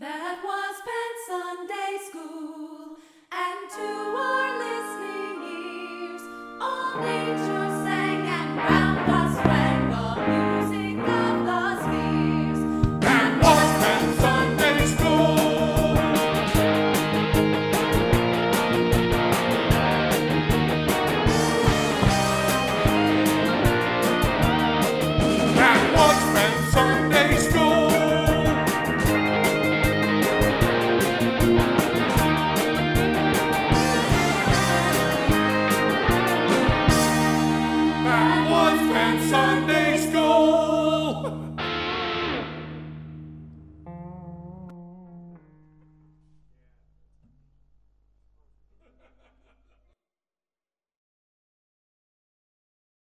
That was Penn's Sunday School, and to our listening ears, all nature sang and round us rang the music.